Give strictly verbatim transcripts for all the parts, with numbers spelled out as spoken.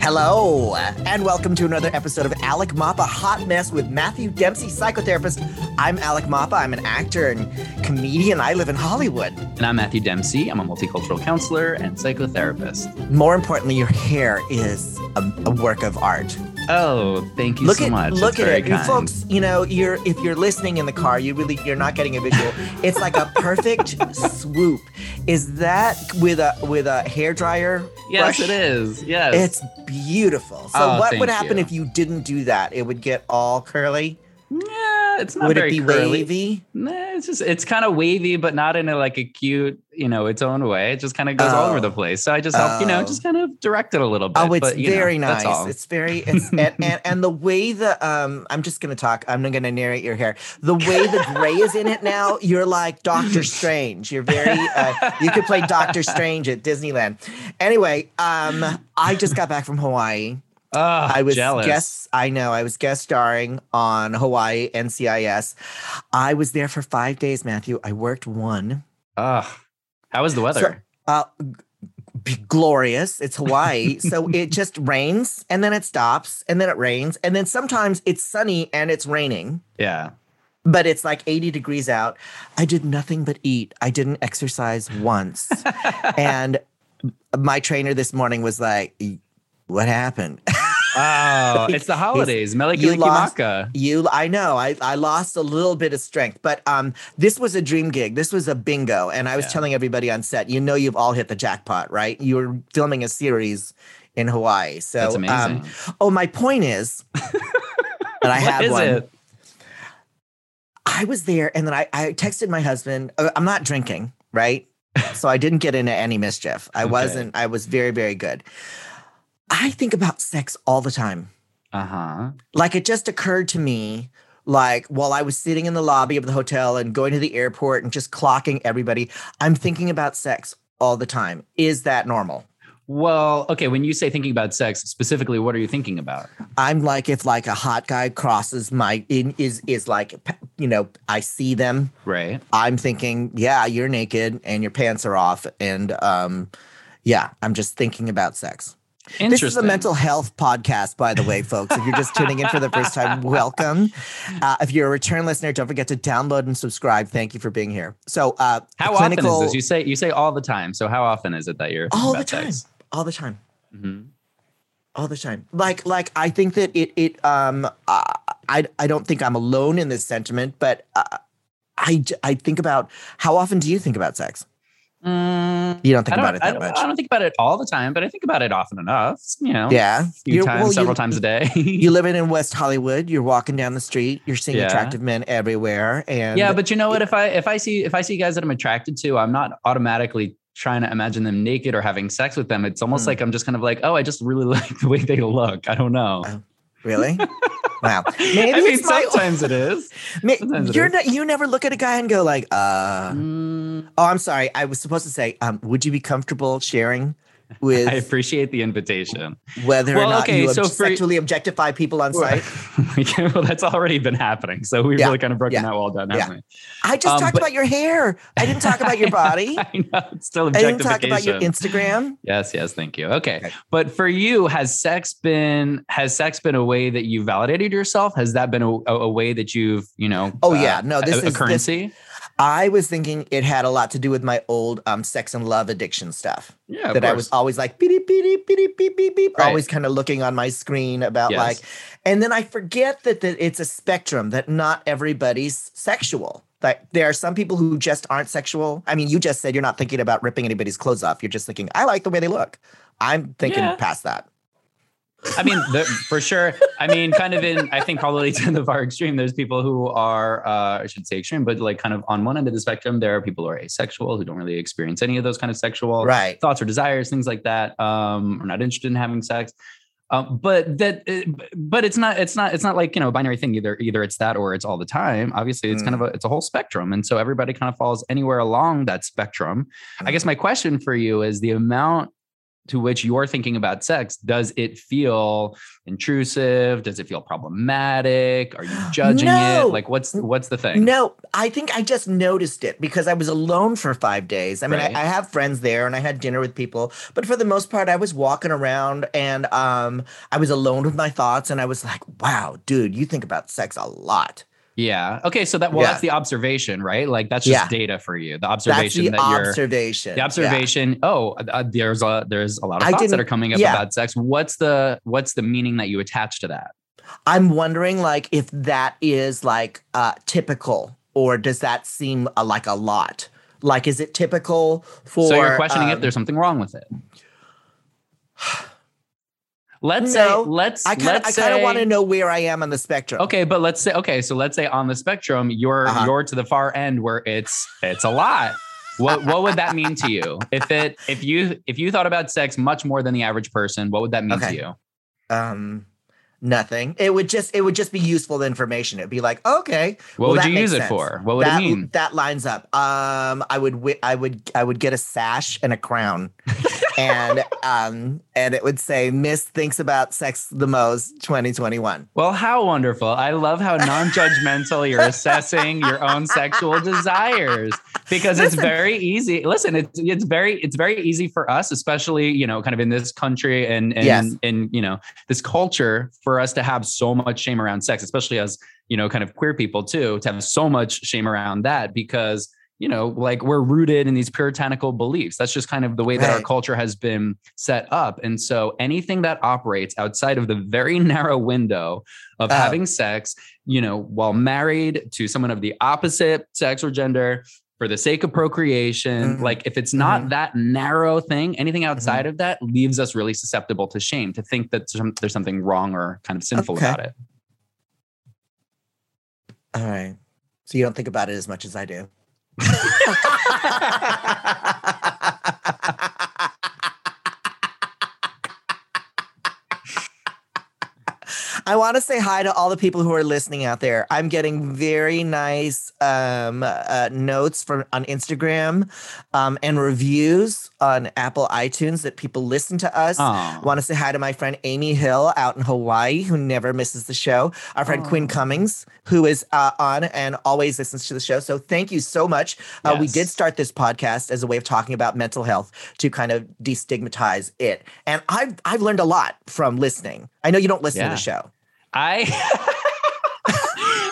Hello, and welcome to another episode of Alec Mappa Hot Mess with Matthew Dempsey, psychotherapist. I'm Alec Mappa. I'm an actor and comedian. I live in Hollywood. And I'm Matthew Dempsey. I'm a multicultural counselor and psychotherapist. More importantly, your hair is a, a work of art. Oh, thank you look so at, much. Look That's at very it, kind. You folks. You know, you're if you're listening in the car, you really you're not getting a visual. It's like a perfect swoop. Is that with a with a hairdryer? Yes, brush? It is. Yes, it's beautiful. So, oh, what would happen you. if you didn't do that? It would get all curly. Yeah, it's not would very it be curly. Wavy? Nah, it's just it's kind of wavy, but not in a, like a cute, you know, its own way. It just kind of goes oh. all over the place. So I just help, oh. you know, just kind of direct it a little bit. Oh, it's but, you very know, nice. That's all. It's very it's, and, and and the way the um, I'm just gonna talk. I'm not gonna narrate your hair. The way the gray is in it now, you're like Doctor Strange. You're very uh, you could play Doctor Strange at Disneyland. Anyway, um, I just got back from Hawaii. Oh, I was jealous. guest. I know. I was guest starring on Hawaii N C I S. I was there for five days, Matthew. I worked one. Ah, uh, how was the weather? So, uh, g- glorious. It's Hawaii, so it just rains and then it stops and then it rains and then sometimes it's sunny and it's raining. Yeah. But it's like eighty degrees out. I did nothing but eat. I didn't exercise once, and my trainer this morning was like, what happened? Oh, it's the holidays. Mele Kalikimaka. You, you, I know. I, I lost a little bit of strength, but um, this was a dream gig. This was a bingo. And I was yeah. telling everybody on set, you know, you've all hit the jackpot, right? You were filming a series in Hawaii. So, that's amazing. Um, oh, my point is that I had one. It? I was there and then I, I texted my husband, I'm not drinking, right? So I didn't get into any mischief. I okay. wasn't, I was very, very good. I think about sex all the time. Uh-huh. Like, it just occurred to me, like, while I was sitting in the lobby of the hotel and going to the airport and just clocking everybody, I'm thinking about sex all the time. Is that normal? Well, okay, when you say thinking about sex, specifically, what are you thinking about? I'm like, if, like, a hot guy crosses my, in, is, is like, you know, I see them. Right. I'm thinking, yeah, you're naked and your pants are off. And, um, yeah, I'm just thinking about sex. This is a mental health podcast, by the way, folks. If you're just tuning in for the first time, welcome. Uh, if you're a return listener, don't forget to download and subscribe. Thank you for being here. So, uh, how often is this? You say you say all the time. So, how often is it that you're all the time, sex? all the time, mm-hmm. all the time? Like, like I think that it it um uh, I I don't think I'm alone in this sentiment, but uh, I I think about how often do you think about sex? Mm, you don't think don't, about it that I much. I don't think about it all the time, but I think about it often enough. You know, yeah, few times, well, several you, times a day. You live in West Hollywood. You're walking down the street. You're seeing yeah. attractive men everywhere. And yeah, but you know what? Yeah. If I if I see if I see guys that I'm attracted to, I'm not automatically trying to imagine them naked or having sex with them. It's almost mm. like I'm just kind of like, oh, I just really like the way they look. I don't know. Oh, really? Wow. Maybe I mean, sometimes my, it is. Sometimes you're it is. Not, you never look at a guy and go like, uh, mm. oh, I'm sorry. I was supposed to say, um, would you be comfortable sharing with? I appreciate the invitation. Whether well, or not okay, you so ob- for, sexually objectify people on site. Well, that's already been happening. So we've yeah, really kind of broken yeah, that wall down, haven't yeah. we? I just um, talked but, about your hair. I didn't talk about your body. I know. It's still objectification. I didn't talk about your Instagram. Yes, yes. Thank you. Okay. okay. But for you, has sex been, has sex been a way that you validated yourself? Has that been a, a way that you've, you know, oh uh, yeah, no, this a, is a currency? This, I was thinking it had a lot to do with my old um, sex and love addiction stuff. Yeah, that I was always like beep, beep, beep, beep, beep, beep, beep, right. always kind of looking on my screen about yes. like, and then I forget that, that it's a spectrum, that not everybody's sexual. Like, there are some people who just aren't sexual. I mean, you just said you're not thinking about ripping anybody's clothes off. You're just thinking, I like the way they look. I'm thinking yeah. past that. I mean, the, for sure. I mean, kind of in, I think probably to the far extreme, there's people who are, uh, I shouldn't say extreme, but like kind of on one end of the spectrum, there are people who are asexual, who don't really experience any of those kind of sexual right. thoughts or desires, things like that. Um, are not interested in having sex. Um, but that, but it's not, it's not, it's not like, you know, a binary thing either. Either it's that or it's all the time. Obviously, it's mm. kind of a, it's a whole spectrum. And so everybody kind of falls anywhere along that spectrum. Mm. I guess my question for you is the amount to which you're thinking about sex, does it feel intrusive? Does it feel problematic? Are you judging no. it? Like, what's what's the thing? No, I think I just noticed it because I was alone for five days. I mean, right. I, I have friends there and I had dinner with people, but for the most part, I was walking around and um, I was alone with my thoughts. And I was like, wow, dude, you think about sex a lot. Yeah. Okay. So that well, yeah. that's the observation, right? Like that's just yeah. data for you. The observation that's the that you're observation. The observation. Yeah. Oh, uh, there's a there's a lot of I thoughts that are coming up yeah. about sex. What's the what's the meaning that you attach to that? I'm wondering, like, if that is like uh, typical, or does that seem uh, like a lot? Like, is it typical for? So you're questioning um, if there's something wrong with it. Let's no, say, let's, I kinda, let's I kind of want to know where I am on the spectrum. Okay. But let's say, okay. So let's say on the spectrum, you're, uh-huh. you're to the far end where it's, it's a lot. What, what would that mean to you? If it, if you, if you thought about sex much more than the average person, what would that mean okay. to you? Um, nothing. It would just, it would just be useful information. It'd be like, okay, what well, would you use sense. It for? What would that, it mean? That lines up. Um, I would, w- I would, I would get a sash and a crown. And um, and it would say, Miss thinks about sex the most twenty twenty-one. Well, how wonderful. I love how non-judgmental you're assessing your own sexual desires, because Listen. It's very easy. Listen, it's it's very it's very easy for us, especially, you know, kind of in this country and and, yes. and you know, this culture, for us to have so much shame around sex, especially as, you know, kind of queer people too, to have so much shame around that, because you know, like we're rooted in these puritanical beliefs. That's just kind of the way that right. our culture has been set up. And so anything that operates outside of the very narrow window of oh. having sex, you know, while married to someone of the opposite sex or gender for the sake of procreation, mm-hmm. like if it's not mm-hmm. that narrow thing, anything outside mm-hmm. of that leaves us really susceptible to shame, to think that there's something wrong or kind of sinful okay. about it. All right. So you don't think about it as much as I do. I want to say hi to all the people who are listening out there. I'm getting very nice um, uh, notes from on Instagram um, and reviews on Apple iTunes that people listen to us. Aww. Want to say hi to my friend Amy Hill out in Hawaii, who never misses the show. Our friend Aww. Quinn Cummings, who is uh, on and always listens to the show. So thank you so much. Uh, yes. We did start this podcast as a way of talking about mental health to kind of destigmatize it. And I've, I've learned a lot from listening. I know you don't listen yeah. to the show. I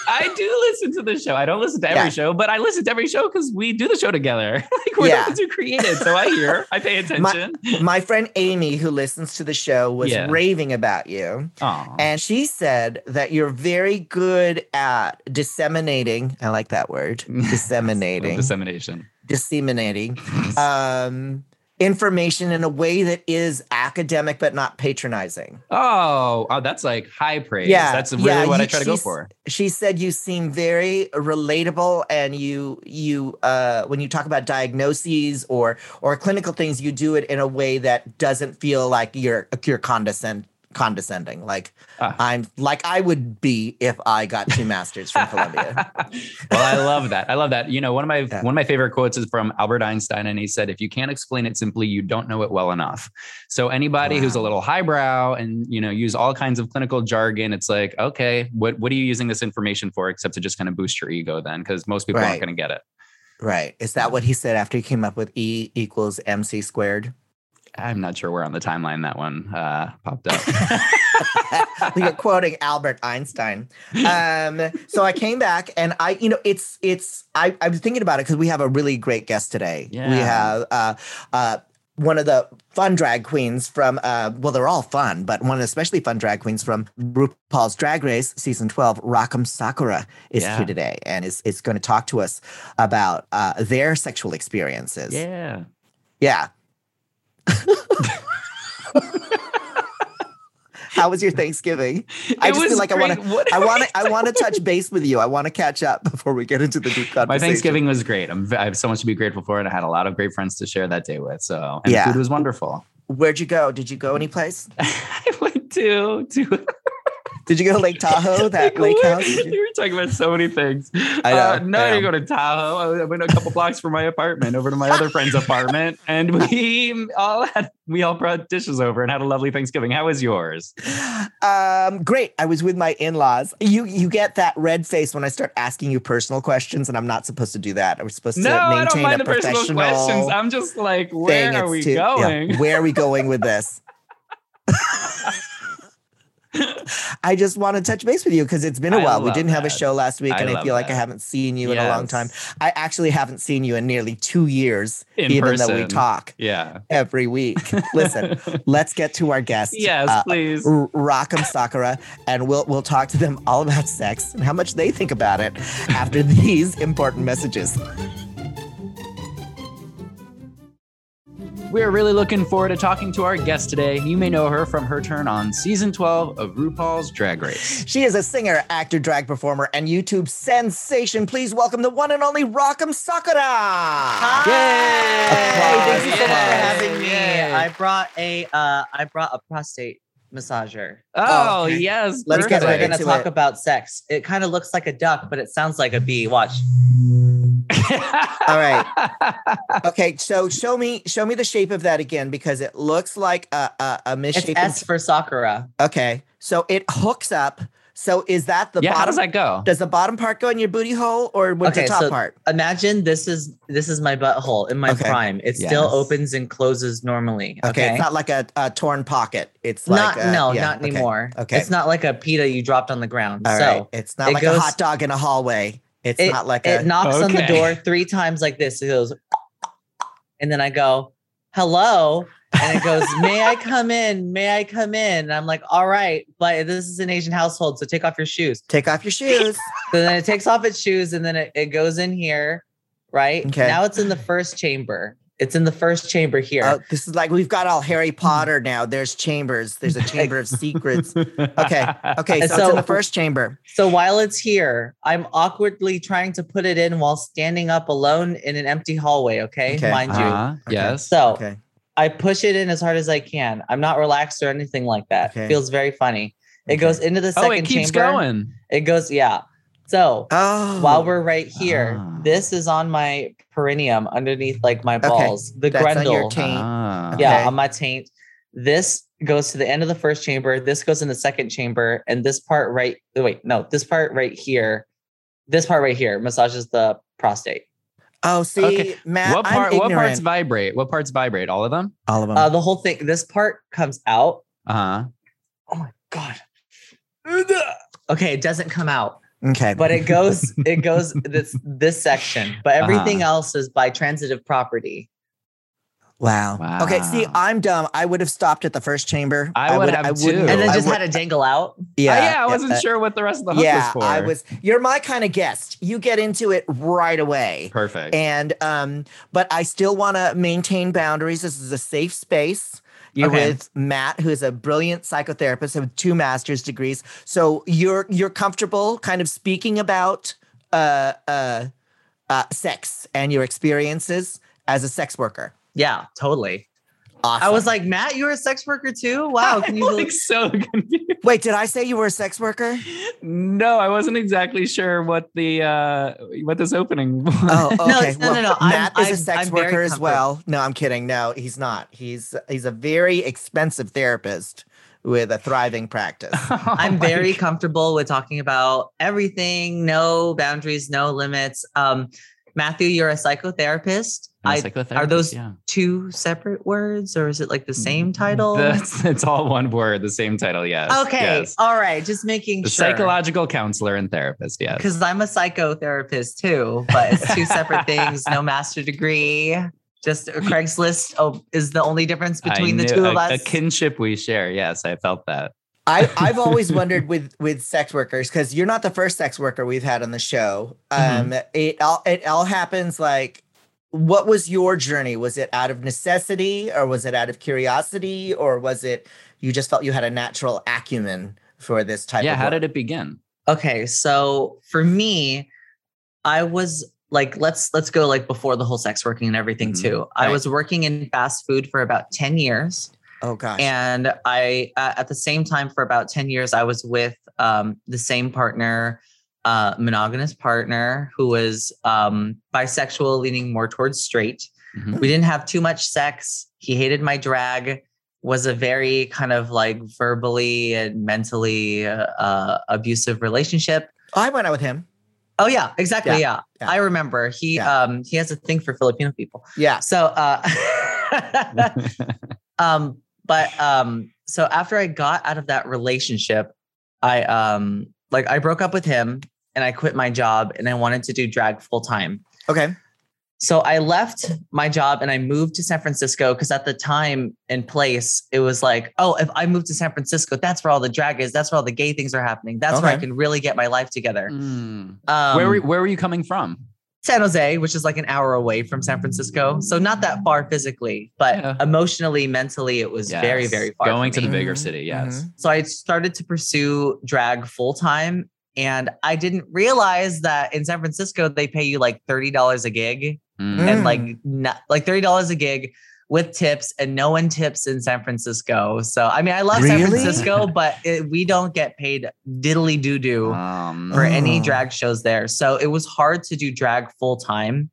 I do listen to the show. I don't listen to every yeah. show, but I listen to every show because we do the show together. Like we're yeah. the ones who create it. So I hear, I pay attention. My, my friend Amy, who listens to the show, was yeah. raving about you. Aww. And she said that you're very good at disseminating. I like that word. Disseminating. Dissemination. Disseminating. um information in a way that is academic but not patronizing. Oh, oh that's like high praise. Yeah, that's really yeah, what you, I try to go for. She said you seem very relatable, and you you uh, when you talk about diagnoses or or clinical things, you do it in a way that doesn't feel like you're you're condescend condescending. Like uh. I'm like I would be if I got two masters from Columbia. Well, I love that. I love that. You know, one of my yeah. one of my favorite quotes is from Albert Einstein, and he said, "If you can't explain it simply, you don't know it well enough." So anybody wow. who's a little highbrow and you know use all kinds of clinical jargon, it's like, okay, what what are you using this information for? Except to just kind of boost your ego, then, because most people right. aren't going to get it. Right? Is that what he said after he came up with E equals M C squared? I'm not sure where on the timeline that one uh, popped up. You're quoting Albert Einstein. Um, so I came back and I, you know, it's, it's, I, I was thinking about it because we have a really great guest today. Yeah. We have uh, uh, one of the fun drag queens from, uh, well, they're all fun, but one of the especially fun drag queens from RuPaul's Drag Race, season twelve, Rock M. Sakura is yeah. here today and is, is going to talk to us about uh, their sexual experiences. Yeah. Yeah. How was your Thanksgiving? It I just feel like great. I want to. I want to. I want to touch base with you. I want to catch up before we get into the deep conversation. My Thanksgiving was great. I'm, I have so much to be grateful for, and I had a lot of great friends to share that day with. So, and yeah. the food was wonderful. Where'd you go? Did you go anyplace? I went to to. Did you go to Lake Tahoe? That lake house? You we were talking about so many things. I know. Uh, no, I didn't go to Tahoe. I went a couple blocks from my apartment over to my other friend's apartment, and we all had we all brought dishes over and had a lovely Thanksgiving. How was yours? Um, great. I was with my in-laws. You you get that red face when I start asking you personal questions, and I'm not supposed to do that. We're supposed to no, maintain I don't mind a the personal questions. I'm just like, where are we too, going? Yeah, where are we going with this? I just want to touch base with you because it's been a while. We didn't that. have a show last week, I and I feel like that. I haven't seen you yes. in a long time. I actually haven't seen you in nearly two years, in even person. though we talk yeah. every week. Listen, let's get to our guest. Yes, uh, please. Rock M. Sakura, and we'll we'll talk to them all about sex and how much they think about it after these important messages. We are really looking forward to talking to our guest today. You may know her from her turn on season twelve of RuPaul's Drag Race. She is a singer, actor, drag performer, and YouTube sensation. Please welcome the one and only Rock M. Sakura. Hi. Yay. Applause. Thank you so much for having me. Yay. I brought a, uh, I brought a prostate massager. Oh, oh yes. Let's get right into it. We're going to talk about sex. It kind of looks like a duck, but it sounds like a bee. Watch. All right. Okay, so show me show me the shape of that again, because it looks like a a, a misshapen. It's S for Sakura. Okay, so it hooks up. So is that the yeah, bottom? How does that go? Does the bottom part go in your booty hole, or what's okay, the top so part? Imagine this is this is my butthole in my okay. prime. It yes. still opens and closes normally. Okay, okay it's not like a, a torn pocket. It's not like a, no, yeah, not okay. anymore. Okay, it's not like a pita you dropped on the ground. All so right. it's not it like goes, a hot dog in a hallway. It's it, not like a, it knocks okay. on the door three times like this. It goes, and then I go, hello. And it goes, may I come in? May I come in? And I'm like, all right, but this is an Asian household. So take off your shoes. Take off your shoes. So then it takes off its shoes, and then it, it goes in here. Right. Okay. Now it's in the first chamber. It's in the first chamber here. Oh, this is like, we've got all Harry Potter now. There's chambers. There's a chamber of secrets. Okay. Okay. So, so it's in the first chamber. So while it's here, I'm awkwardly trying to put it in while standing up alone in an empty hallway. Okay. okay. Mind uh-huh. you. Okay. Yes. So okay. I push it in as hard as I can. I'm not relaxed or anything like that. Okay. It feels very funny. It okay. goes into the second chamber. Oh, it keeps chamber. going. It goes. Yeah. So oh. while we're right here, ah. this is on my perineum underneath like my balls, okay. the That's grundle. On your taint. Ah. Yeah, okay. on my taint. This goes to the end of the first chamber. This goes in the second chamber. And this part right, wait, no, this part right here, this part right here massages the prostate. Oh, see, okay. Matt, what, part, I'm what parts vibrate? What parts vibrate? All of them? All of them. Uh, the whole thing. This part comes out. Uh-huh. Oh my God. Okay, it doesn't come out. Okay. But it goes, it goes this this section, but everything uh-huh. else is by transitive property. Wow. wow. Okay. See, I'm dumb. I would have stopped at the first chamber. I would have too. And then just had to dangle out. Yeah. Uh, yeah. I wasn't uh, sure what the rest of the hook yeah, was for. I was, you're my kind of guest. You get into it right away. Perfect. And, um, but I still want to maintain boundaries. This is a safe space. You're okay. with Matt, who is a brilliant psychotherapist with two master's degrees. So you're you're comfortable kind of speaking about uh, uh, uh, sex and your experiences as a sex worker. Yeah, totally. Awesome. I was like, Matt, you were a sex worker too? Wow. Can you like so confused. Wait, did I say you were a sex worker? No, I wasn't exactly sure what the uh, what this opening was. Oh, okay. no, well, no, no, no. Matt I'm, is a sex I'm, worker I'm as well. No, I'm kidding. No, he's not. He's he's a very expensive therapist with a thriving practice. Oh, I'm very God. comfortable with talking about everything, no boundaries, no limits. Um, Matthew, you're a psychotherapist. I, are those yeah. two separate words, or is it like the same title? That's, it's all one word, the same title, yes. Okay, yes. all right, just making the sure. Psychological counselor and therapist, yes. Because I'm a psychotherapist too, but it's two separate things, no master degree, just a Craigslist oh, is the only difference between I the knew, two of a, us. A kinship we share, yes, I felt that. I, I've always wondered with with sex workers, because you're not the first sex worker we've had on the show. Um, mm-hmm. it, all, it all happens like, what was your journey? Was it out of necessity, or was it out of curiosity, or was it you just felt you had a natural acumen for this type yeah, of Yeah, how work? Did it begin? Okay, so for me, I was like, let's let's go like before the whole sex working and everything mm-hmm. too. Right. I was working in fast food for about ten years. Oh, gosh. And I, uh, at the same time, for about ten years, I was with um, the same partner, uh, monogamous partner, who was um, bisexual, leaning more towards straight. Mm-hmm. We didn't have too much sex. He hated my drag, was a very kind of like verbally and mentally uh, abusive relationship. Oh, I went out with him. Oh, yeah, exactly. Yeah, yeah. yeah. I remember he yeah. um, he has a thing for Filipino people. Yeah. So, uh, um, but um, so after I got out of that relationship, I um, like I broke up with him and I quit my job and I wanted to do drag full time. Okay. So I left my job and I moved to San Francisco because at the time and place, it was like, oh, if I move to San Francisco, that's where all the drag is. That's where all the gay things are happening. That's okay. where I can really get my life together. Mm. Um, where, were, where were you coming from? San Jose, which is like an hour away from San Francisco. So not that far physically, but yeah. emotionally, mentally, it was yes. very, very far. Going to the bigger mm-hmm. city. Yes. Mm-hmm. So I started to pursue drag full time. And I didn't realize that in San Francisco, they pay you like thirty dollars a gig. Mm. And like not, like thirty dollars a gig with tips, and no one tips in San Francisco. So, I mean, I love really? San Francisco, but it, we don't get paid diddly doo doo um, for oh. any drag shows there. So it was hard to do drag full time.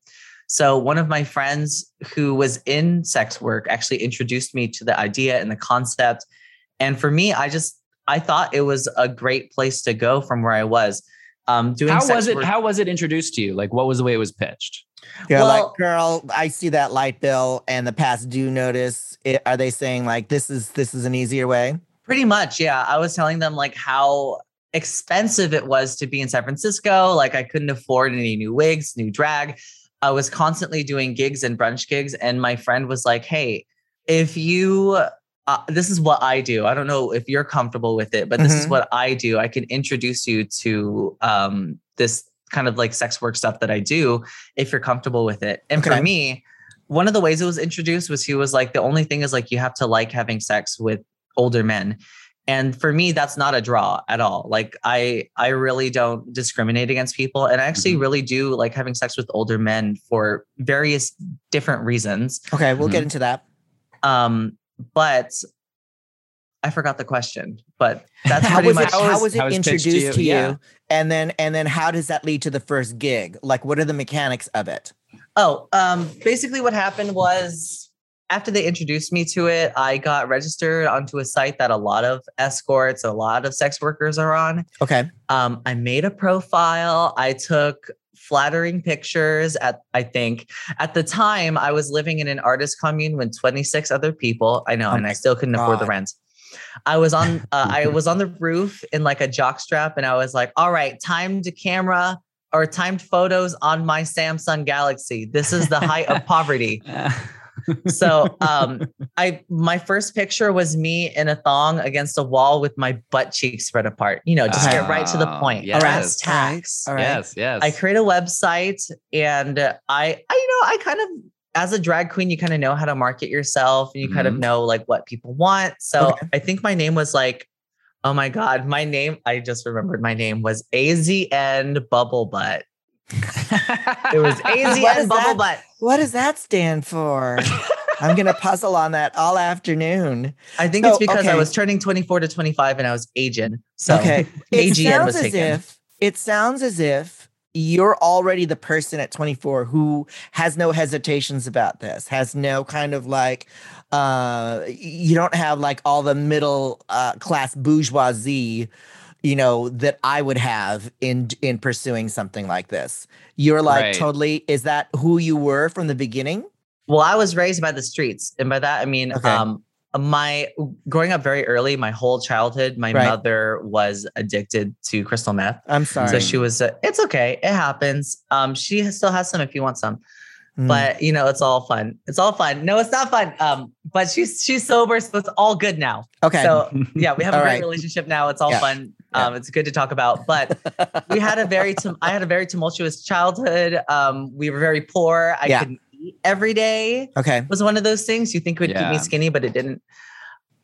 So one of my friends who was in sex work actually introduced me to the idea and the concept. And for me, I just, I thought it was a great place to go from where I was. Um, doing how was it? Work. How was it introduced to you? Like, what was the way it was pitched? You're well, like, girl, I see that light bill and the past due notice. It, are they saying like, this is, this is an easier way? Pretty much. Yeah. I was telling them like how expensive it was to be in San Francisco. Like I couldn't afford any new wigs, new drag. I was constantly doing gigs and brunch gigs. And my friend was like, hey, if you, uh, this is what I do. I don't know if you're comfortable with it, but this mm-hmm. is what I do. I can introduce you to um, this kind of like sex work stuff that I do if you're comfortable with it. And okay. for me, one of the ways it was introduced was he was like, the only thing is like, you have to like having sex with older men. And for me, that's not a draw at all. Like I, I really don't discriminate against people. And I actually mm-hmm. really do like having sex with older men for various different reasons. Okay. We'll mm-hmm. get into that. Um, but I forgot the question, but that's how pretty was much it, how, how was it how introduced to you? To you? Yeah. And then, and then how does that lead to the first gig? Like, what are the mechanics of it? Oh, um, basically what happened was after they introduced me to it, I got registered onto a site that a lot of escorts, a lot of sex workers are on. Okay. Um, I made a profile. I took flattering pictures at, I think at the time I was living in an artist commune with twenty-six other people. I know. Oh and I still couldn't God. afford the rent. I was on, uh, I was on the roof in like a jockstrap, and I was like, all right, timed camera or timed photos on my Samsung Galaxy. This is the height of poverty. So, um, I, my first picture was me in a thong against a wall with my butt cheeks spread apart, you know, just oh, get right to the point. Yes. Brass tacks. All right. Yes. Yes. I create a website, and I, I, you know, I kind of, as a drag queen, you kind of know how to market yourself, and you mm-hmm. kind of know like what people want. So okay. I think my name was like, oh my God, my name, I just remembered my name was A Z N Bubble Butt. It was A Z N Bubble that, Butt. What does that stand for? I'm going to puzzle on that all afternoon. I think so, it's because okay. I was turning twenty-four to twenty-five and I was aging. So okay. A G N was taken. If, it sounds as if you're already the person at twenty-four who has no hesitations about this, has no kind of like, uh, you don't have like all the middle uh, class bourgeoisie, you know, that I would have in, in pursuing something like this. You're like, right. totally, is that who you were from the beginning? Well, I was raised by the streets. And by that, I mean, okay. um, my growing up very early, my whole childhood, my right. mother was addicted to crystal meth. I'm sorry. So she was, a, it's okay. It happens. Um, she still has some if you want some, mm. but you know, it's all fun. It's all fun. No, it's not fun. Um, but she's, she's sober. So it's all good now. Okay. So yeah, we have a great right. relationship now. It's all yeah. fun. Um, yeah. It's good to talk about, but we had a very, tum- I had a very tumultuous childhood. Um, we were very poor. I yeah. couldn't every day okay. was one of those things you think would yeah. keep me skinny, but it didn't.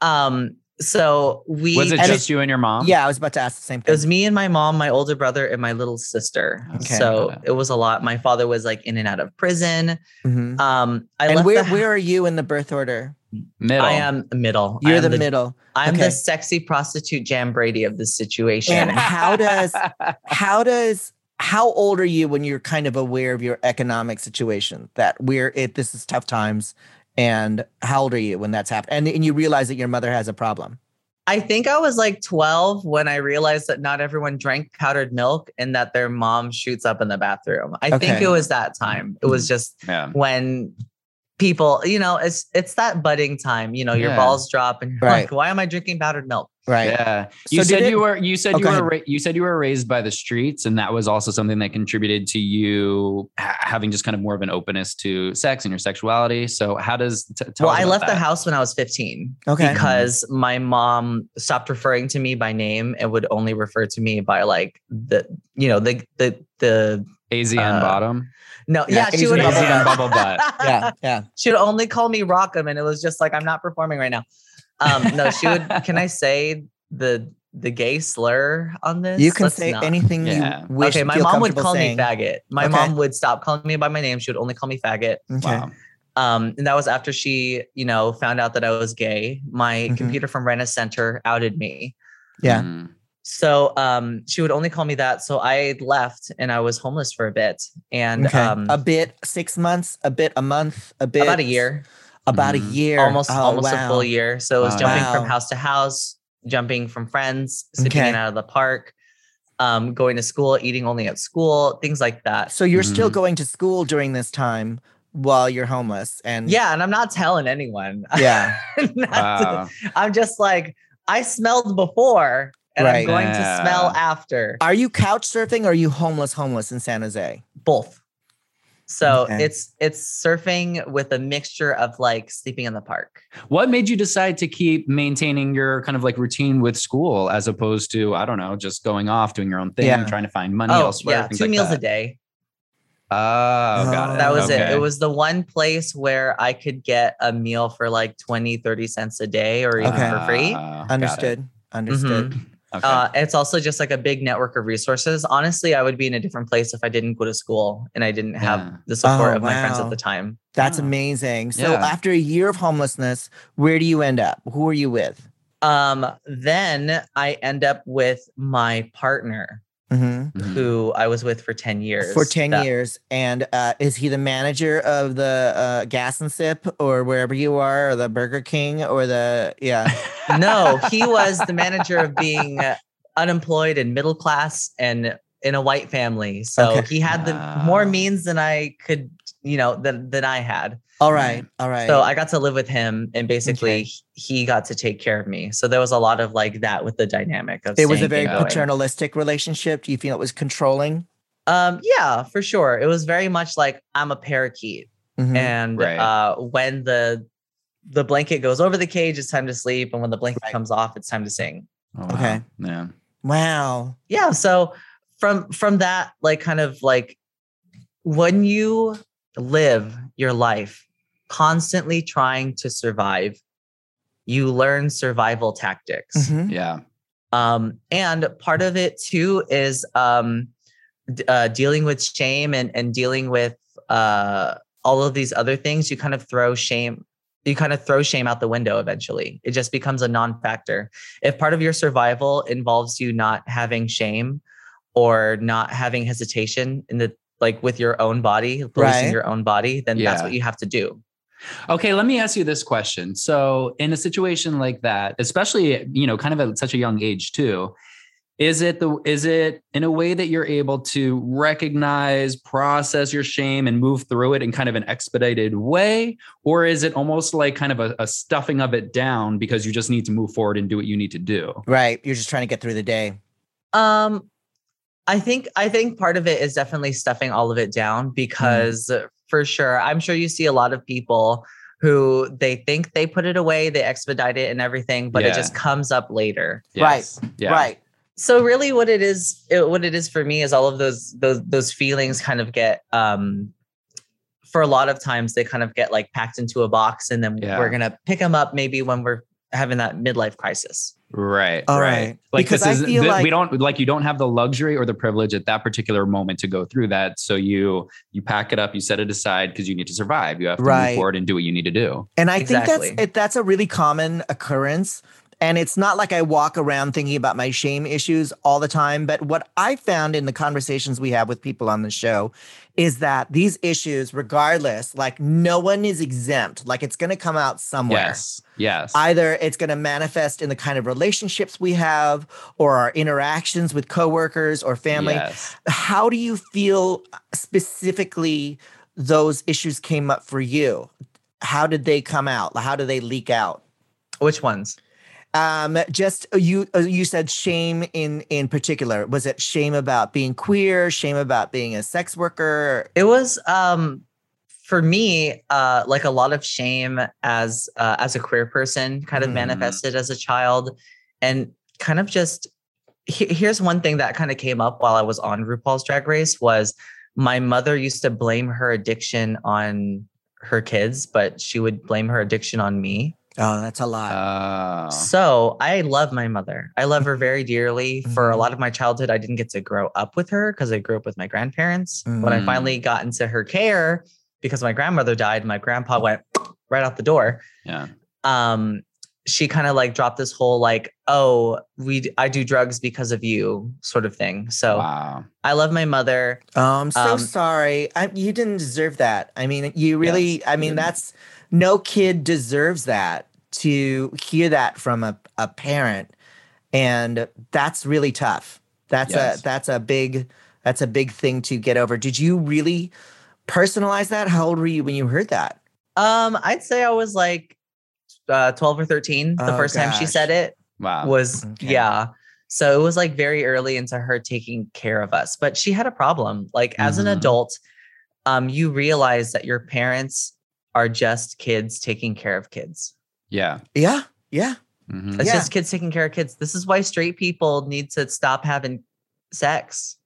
Um, so we was it just you and your mom? Yeah, I was about to ask the same thing. It was me and my mom, my older brother, and my little sister. Okay. So it was a lot. My father was like in and out of prison. Mm-hmm. Um, I and left where the- where are you in the birth order? Middle. I am middle. You're the, the middle. I'm okay. The sexy prostitute Jan Brady of this situation. And how does, how does, how old are you when you're kind of aware of your economic situation that we're, it, this is tough times. And how old are you when that's happened? And, and you realize that your mother has a problem. I think I was like twelve when I realized that not everyone drank powdered milk and that their mom shoots up in the bathroom. I okay. think it was that time. It was just yeah. when people, you know, it's it's that budding time, you know, your yeah. balls drop and you're right. like, why am I drinking powdered milk? Right. Yeah. You so said it, you were you said oh, you were ra- you said you were raised by the streets, and that was also something that contributed to you having just kind of more of an openness to sex and your sexuality. So how does t- tell Well, us I left that. the house when I was fifteen okay. because my mom stopped referring to me by name and would only refer to me by like the you know, the the the A Z N uh, bottom. No, yeah, yeah she would A Z N bubble butt. Yeah, yeah. She would only call me Rock'em, and it was just like, I'm not performing right now. Um, no, she would. Can I say the the gay slur on this? You can Let's say not. anything yeah. you wish. Okay, my mom would call saying. me faggot. My okay. mom would stop calling me by my name. She would only call me faggot. Okay. Wow. Um, and that was after she, you know, found out that I was gay. My mm-hmm. computer from Rena Center outed me. Yeah. Mm. So um, she would only call me that. So I left and I was homeless for a bit. And okay. um, a bit, six months, a bit, a month, a bit, about a year. About a year. Almost oh, almost wow. a full year. So it was oh, jumping wow. from house to house, jumping from friends, sitting okay. in out of the park, um, going to school, eating only at school, things like that. So you're mm-hmm. still going to school during this time while you're homeless. And yeah, and I'm not telling anyone. Yeah. wow. to, I'm just like, I smelled before and right. I'm going yeah. to smell after. Are you couch surfing or are you homeless homeless in San Jose? Both. So okay. it's it's surfing with a mixture of like sleeping in the park. What made you decide to keep maintaining your kind of like routine with school as opposed to, I don't know, just going off, doing your own thing, yeah. trying to find money oh, elsewhere? Yeah, two like meals that. a day. Oh, got it. That was okay. it. It was the one place where I could get a meal for like twenty, thirty cents a day or even okay. for free. Uh, Understood. Understood. Mm-hmm. Okay. Uh, it's also just like a big network of resources. Honestly, I would be in a different place if I didn't go to school and I didn't have yeah. the support oh, of wow. my friends at the time. That's yeah. amazing. So yeah. after a year of homelessness, where do you end up? Who are you with? Um, then I end up with my partner mm-hmm. who I was with for ten years. For ten that- years. And uh, is he the manager of the uh, Gas and Sip or wherever you are or the Burger King or the, yeah. No, he was the manager of being unemployed and middle class and in a white family. So okay. he had the wow. more means than I could, you know, than, than I had. All right. All right. So I got to live with him and basically okay. he got to take care of me. So there was a lot of like that with the dynamic. Of it was a very paternalistic going. relationship. Do you feel it was controlling? Um, yeah, for sure. It was very much like I'm a parakeet. Mm-hmm. And right. uh, when the The blanket goes over the cage, it's time to sleep. And when the blanket right. comes off, it's time to sing. Oh, wow. Okay. Yeah. Wow. Yeah. So from from that, like kind of like when you live your life constantly trying to survive, you learn survival tactics. Mm-hmm. Yeah. Um, and part of it too is um uh dealing with shame and and dealing with uh all of these other things. You kind of throw shame. You kind of throw shame out the window eventually. It just becomes a non-factor. If part of your survival involves you not having shame or not having hesitation in the like with your own body, policing right. your own body, then yeah. that's what you have to do. Okay, let me ask you this question. So in a situation like that, especially, you know, kind of at such a young age too, Is it the is it in a way that you're able to recognize, process your shame and move through it in kind of an expedited way? Or is it almost like kind of a, a stuffing of it down because you just need to move forward and do what you need to do? Right. You're just trying to get through the day. Um, I think I think part of it is definitely stuffing all of it down because mm-hmm. for sure, I'm sure you see a lot of people who they think they put it away, they expedite it and everything, but yeah. it just comes up later. Yes. Right. Yeah. Right. So really what it is, it, what it is for me is all of those, those, those feelings kind of get, um, for a lot of times they kind of get like packed into a box and then yeah. we're going to pick them up maybe when we're having that midlife crisis. Right. All right. right. Like, because this I is, feel th- like we don't like, you don't have the luxury or the privilege at that particular moment to go through that. So you, you pack it up, you set it aside because you need to survive. You have to right. move forward and do what you need to do. And I exactly. think that's, it, that's a really common occurrence. And it's not like I walk around thinking about my shame issues all the time. But what I found in the conversations we have with people on the show is that these issues, regardless, like no one is exempt. Like it's going to come out somewhere. Yes, yes. Either it's going to manifest in the kind of relationships we have or our interactions with coworkers or family. Yes. How do you feel specifically those issues came up for you? How did they come out? How do they leak out? Which ones? Um, just you, you said shame in, in particular. Was it shame about being queer, shame about being a sex worker? It was, um, for me, uh, like a lot of shame as, uh, as a queer person kind of mm. manifested as a child and kind of just, he, here's one thing that kind of came up while I was on RuPaul's Drag Race was my mother used to blame her addiction on her kids, but she would blame her addiction on me. Oh, that's a lot. Oh. So I love my mother. I love her very dearly. Mm-hmm. For a lot of my childhood, I didn't get to grow up with her because I grew up with my grandparents. Mm-hmm. When I finally got into her care, because my grandmother died, my grandpa went right out the door. Yeah. Um, she kind of like dropped this whole like, oh, we I do drugs because of you sort of thing. So wow. I love my mother. Oh, I'm so um, sorry. I, you didn't deserve that. I mean, you really, yes, I mean, that's, no kid deserves that, to hear that from a, a parent. And that's really tough. That's yes. a that's a big that's a big thing to get over. Did you really personalize that? How old were you when you heard that? Um, I'd say I was like uh, twelve or thirteen. The oh, first gosh. time she said it wow. was, okay. yeah. So it was like very early into her taking care of us. But she had a problem. Like mm-hmm. as an adult, um, you realize that your parents are just kids taking care of kids. Yeah. Yeah. Yeah. Mm-hmm. It's yeah. just kids taking care of kids. This is why straight people need to stop having sex.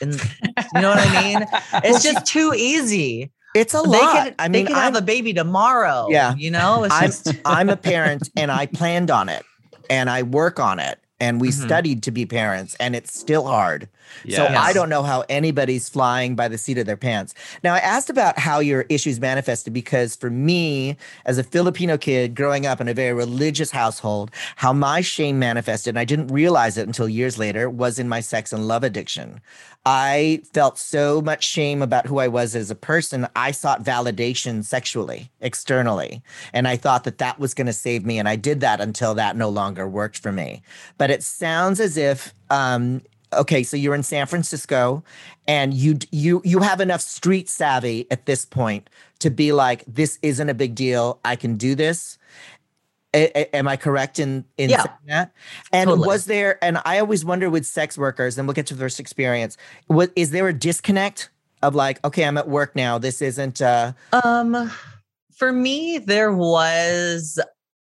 And you know what I mean? It's just too easy. It's a lot. They can, I mean, they can have a baby tomorrow. Yeah. You know, it's I'm, just- I'm a parent and I planned on it and I work on it. And we mm-hmm. studied to be parents, and it's still hard. Yes. So I don't know how anybody's flying by the seat of their pants. Now, I asked about how your issues manifested because for me, as a Filipino kid growing up in a very religious household, how my shame manifested, and I didn't realize it until years later, was in my sex and love addiction. I felt so much shame about who I was as a person. I sought validation sexually, externally, and I thought that that was going to save me, and I did that until that no longer worked for me. But it sounds as if, um, okay, so you're in San Francisco, and you you you have enough street savvy at this point to be like, this isn't a big deal. I can do this. A- a- am I correct in, in yeah. saying that? And totally. Was there, and I always wonder with sex workers, and we'll get to the first experience, was, is there a disconnect of like, okay, I'm at work now. This isn't... Uh... Um, for me, there was...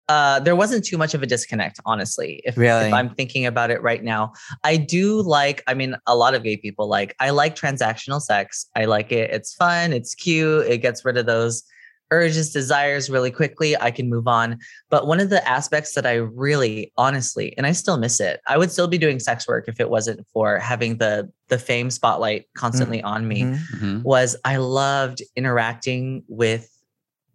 Uh, there wasn't too much of a disconnect, honestly, if, really? if I'm thinking about it right now. I do like, I mean, a lot of gay people like, I like transactional sex. I like it. It's fun. It's cute. It gets rid of those urges, desires really quickly. I can move on. But one of the aspects that I really, honestly, and I still miss it, I would still be doing sex work if it wasn't for having the the fame spotlight constantly mm-hmm. on me, mm-hmm. was I loved interacting with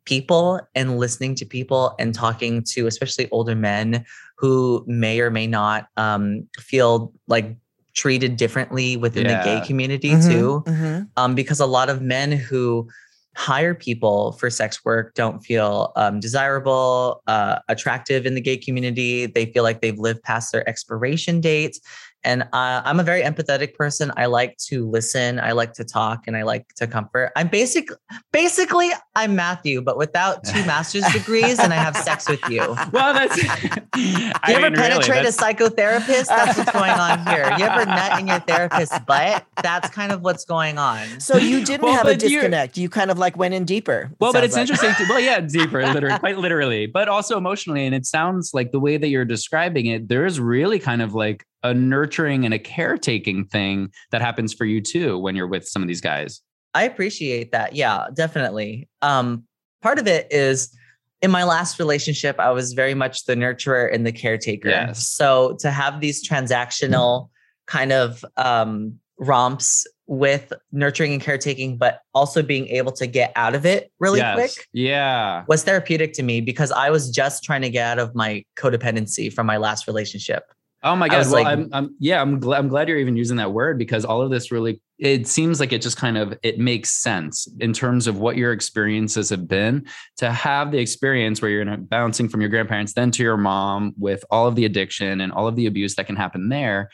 people and listening to people and talking to especially older men who may or may not um, feel like treated differently within yeah. the gay community mm-hmm, too. Mm-hmm. Um, because a lot of men who hire people for sex work don't feel um, desirable, uh, attractive in the gay community. They feel like they've lived past their expiration date. And uh, I'm a very empathetic person. I like to listen. I like to talk, and I like to comfort. I'm basic, basically, I'm Matthew, but without two master's degrees, and I have sex with you. Well, that's. Do you I ever mean, penetrate really, a psychotherapist? That's what's going on here. You ever nut in your therapist's butt? That's kind of what's going on. So you didn't well, have a disconnect. You kind of like went in deeper. Well, but it's like. interesting. To, well, yeah, deeper, literally, quite literally, but also emotionally. And it sounds like the way that you're describing it, there's really kind of like a nurturing and a caretaking thing that happens for you too when you're with some of these guys. I appreciate that. Yeah, definitely. Um, part of it is in my last relationship, I was very much the nurturer and the caretaker. Yes. So to have these transactional kind of um, romps with nurturing and caretaking, but also being able to get out of it really yes. quick. Yeah. Was therapeutic to me because I was just trying to get out of my codependency from my last relationship. Oh my God. Well, like, I'm, I'm, yeah, I'm glad, I'm glad you're even using that word, because all of this really, it seems like it just kind of, it makes sense in terms of what your experiences have been, to have the experience where you're bouncing from your grandparents, then to your mom with all of the addiction and all of the abuse that can happen there,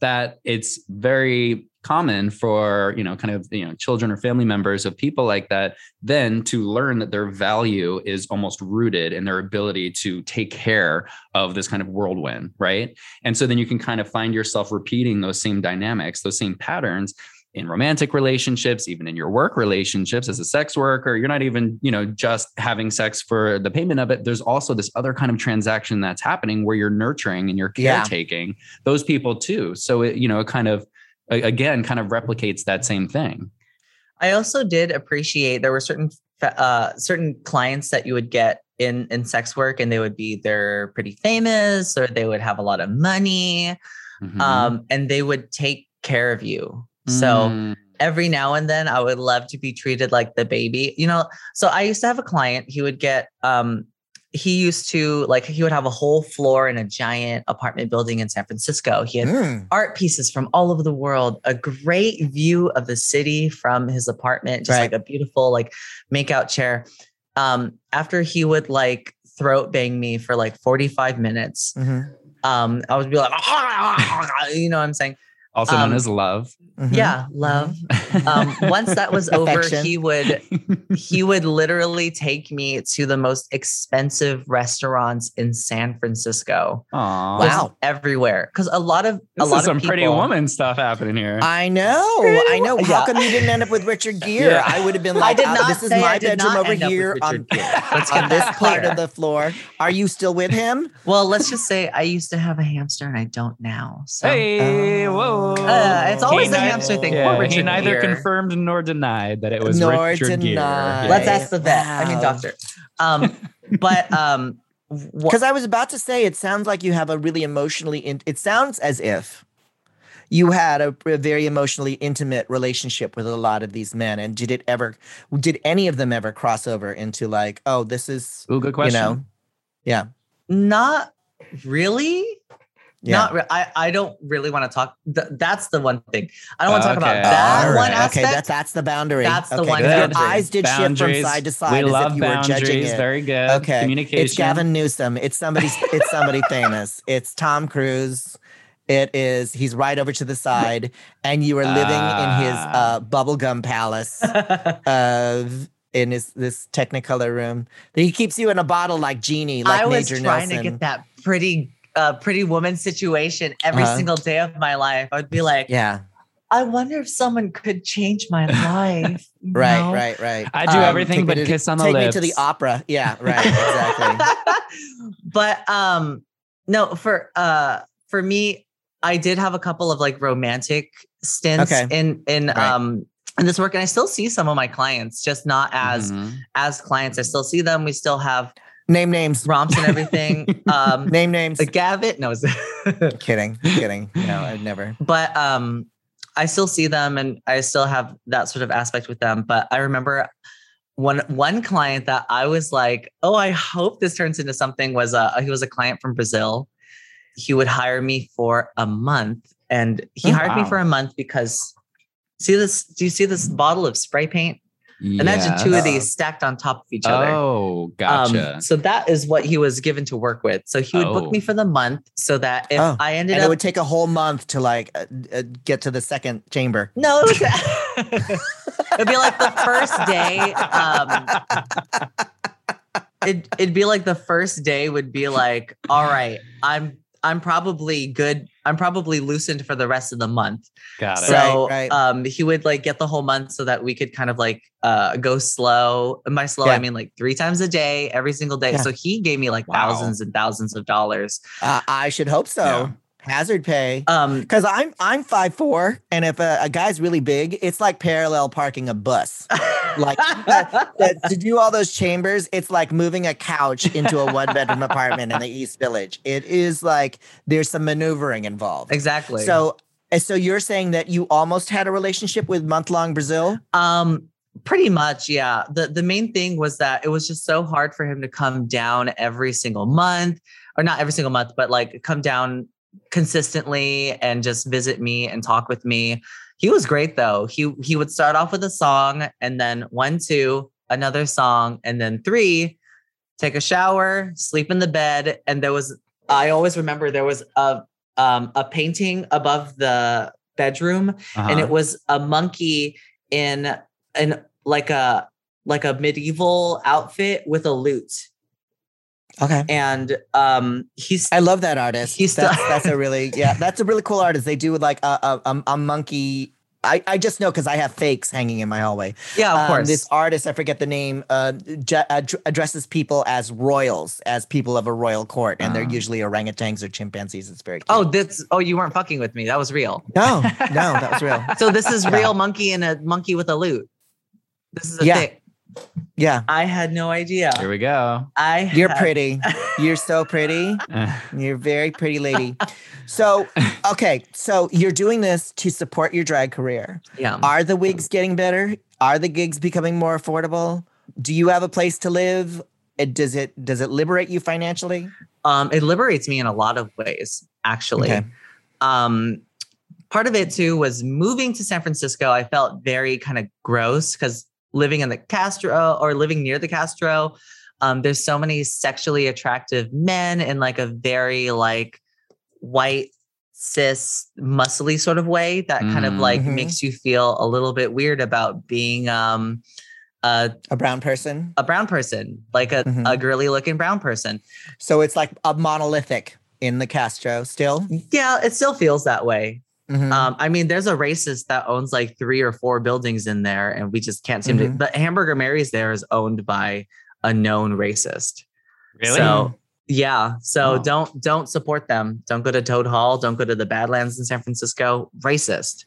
that it's very common for, you know, kind of, you know, children or family members of people like that, then to learn that their value is almost rooted in their ability to take care of this kind of whirlwind, right? And so then you can kind of find yourself repeating those same dynamics, those same patterns in romantic relationships, even in your work relationships as a sex worker. You're not even, you know, just having sex for the payment of it. There's also this other kind of transaction that's happening where you're nurturing and you're caretaking yeah. those people too. So, it, you know, it kind of, again, kind of replicates that same thing. I also did appreciate there were certain uh, certain clients that you would get in, in sex work, and they would be either pretty famous or they would have a lot of money, mm-hmm. um, and they would take care of you. So mm. every now and then I would love to be treated like the baby, you know? So I used to have a client, he would get, um, he used to like, he would have a whole floor in a giant apartment building in San Francisco. He had mm. art pieces from all over the world, a great view of the city from his apartment, just right. like a beautiful, like makeout chair. Um, after he would like throat bang me for like forty-five minutes, mm-hmm. um, I would be like, you know what I'm saying? Also known um, as love. Mm-hmm. Yeah, love. Um, once that was over, he would he would literally take me to the most expensive restaurants in San Francisco. Aww. Wow, everywhere. Because a lot of this a lot is some of people, pretty woman stuff happening here. I know, I know. How yeah. come you didn't end up with Richard Gere? Yeah. I would have been like, I did not. Oh, this is my bedroom over here on, let's on this part of the floor. Are you still with him? Well, let's just say I used to have a hamster and I don't now. So. Hey, um, whoa. Uh, it's always the hamster thing. Yeah, Richard he neither Gere. confirmed nor denied that it was nor Richard Gere. Yeah. Let's ask the vet. Wow. I mean, doctor. Um, but um, because wh- I was about to say, it sounds like you have a really emotionally. In- it sounds as if you had a, a very emotionally intimate relationship with a lot of these men. And did it ever? Did any of them ever cross over into like, oh, this is Ooh, good question. You know, yeah, not really. Yeah. Not re- I, I don't really want to talk. Th- that's the one thing. I don't want to okay. talk about that right. one aspect. Okay, that's, that's the boundary. That's the okay, one. Your eyes did boundaries. shift from side to side we as love if you boundaries. were judging it. Very good. Okay. Communication. It's Gavin Newsom. It's somebody, it's somebody famous. It's Tom Cruise. It is, he's right over to the side. And you are living uh, in his uh, bubblegum palace of... in his, this Technicolor room. He keeps you in a bottle like Genie, like I Major Nelson. I was trying Nelson. to get that pretty... a uh, pretty woman situation every uh-huh. single day of my life. I would be like, yeah, I wonder if someone could change my life. right, know? right, right. I do um, everything but to, kiss on the take lips. Take me to the opera. Yeah, right, exactly. But um, no, for uh, for me, I did have a couple of like romantic stints okay. in in right. um in this work, and I still see some of my clients, just not as mm-hmm. as clients. I still see them. We still have. Name names. Romps and everything. Um, Name names. The Gavit. No, kidding. Kidding. No, I'd never. But um, I still see them and I still have that sort of aspect with them. But I remember one one client that I was like, oh, I hope this turns into something was a, he was a client from Brazil. He would hire me for a month and he oh, hired wow. me for a month because see this, do you see this bottle of spray paint? Imagine yes. two of these stacked on top of each other. Oh, gotcha. Um, so that is what he was given to work with. So he would oh. book me for the month so that if oh. I ended and up... it would take a whole month to like uh, uh, get to the second chamber. No, it was... it'd be like the first day. Um, it, it'd be like the first day would be like, all right, I'm I'm probably good. I'm probably loosened for the rest of the month. Got it. So right, right. Um, he would like get the whole month so that we could kind of like uh, go slow. And by slow, yeah. I mean like three times a day, every single day. Yeah. So he gave me like wow. thousands and thousands of dollars. Uh, I should hope so. Yeah. Hazard pay. Um, Cause I'm, I'm five, four. And if a, a guy's really big, it's like parallel parking a bus. Like that, that, to do all those chambers, it's like moving a couch into a one bedroom apartment in the East Village. It is like, there's some maneuvering involved. Exactly. So, so you're saying that you almost had a relationship with month long Brazil? Um, Pretty much, yeah. The the main thing was that it was just so hard for him to come down every single month, or not every single month, but like come down consistently and just visit me and talk with me. He was great though. He he would start off with a song and then one, two, another song, and then three, take a shower, sleep in the bed. And there was, I always remember there was a um a painting above the bedroom, uh-huh. and it was a monkey in And like a like a medieval outfit with a lute. Okay. And um, he's I love that artist. He's that's, that's a really yeah. That's a really cool artist. They do like a a, a monkey. I, I just know because I have fakes hanging in my hallway. Yeah, of um, course. This artist, I forget the name, uh, j- addresses people as royals, as people of a royal court. And uh. they're usually orangutans or chimpanzees. It's very cute. Oh, this, oh, you weren't fucking with me. That was real. No, no, that was real. So this is yeah. real monkey and a monkey with a lute. This is a yeah. thing. Yeah. I had no idea. Here we go. I had- You're pretty. You're so pretty. You're a very pretty lady. So, okay. So you're doing this to support your drag career. Yeah. Are the wigs getting better? Are the gigs becoming more affordable? Do you have a place to live? It, does it does it liberate you financially? Um, it liberates me in a lot of ways, actually. Okay. Um, part of it, too, was moving to San Francisco. I felt very kind of gross because living in the Castro or living near the Castro. Um, there's so many sexually attractive men in like a very like white, cis, muscly sort of way that mm. kind of like mm-hmm. makes you feel a little bit weird about being um, a, a brown person, a brown person, like a, mm-hmm. a girly looking brown person. So it's like a monolithic in the Castro still. Yeah, it still feels that way. Mm-hmm. Um, I mean, there's a racist that owns like three or four buildings in there, and we just can't seem mm-hmm. to. But Hamburger Mary's there is owned by a known racist. Really? So yeah. So oh. don't don't support them. Don't go to Toad Hall. Don't go to the Badlands in San Francisco. Racist.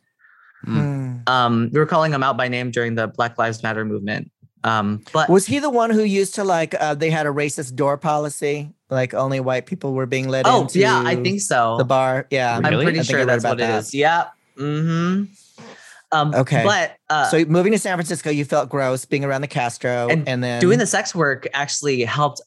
Mm. Um, we were calling him out by name during the Black Lives Matter movement. Um, but was he the one who used to like uh, they had a racist door policy, like only white people were being let oh, into yeah, I think so. The bar. Yeah. Really? I'm pretty I sure that's what that. It is. Yeah. Mm-hmm. Um, okay. But uh, so moving to San Francisco, you felt gross being around the Castro and, and then doing the sex work actually helped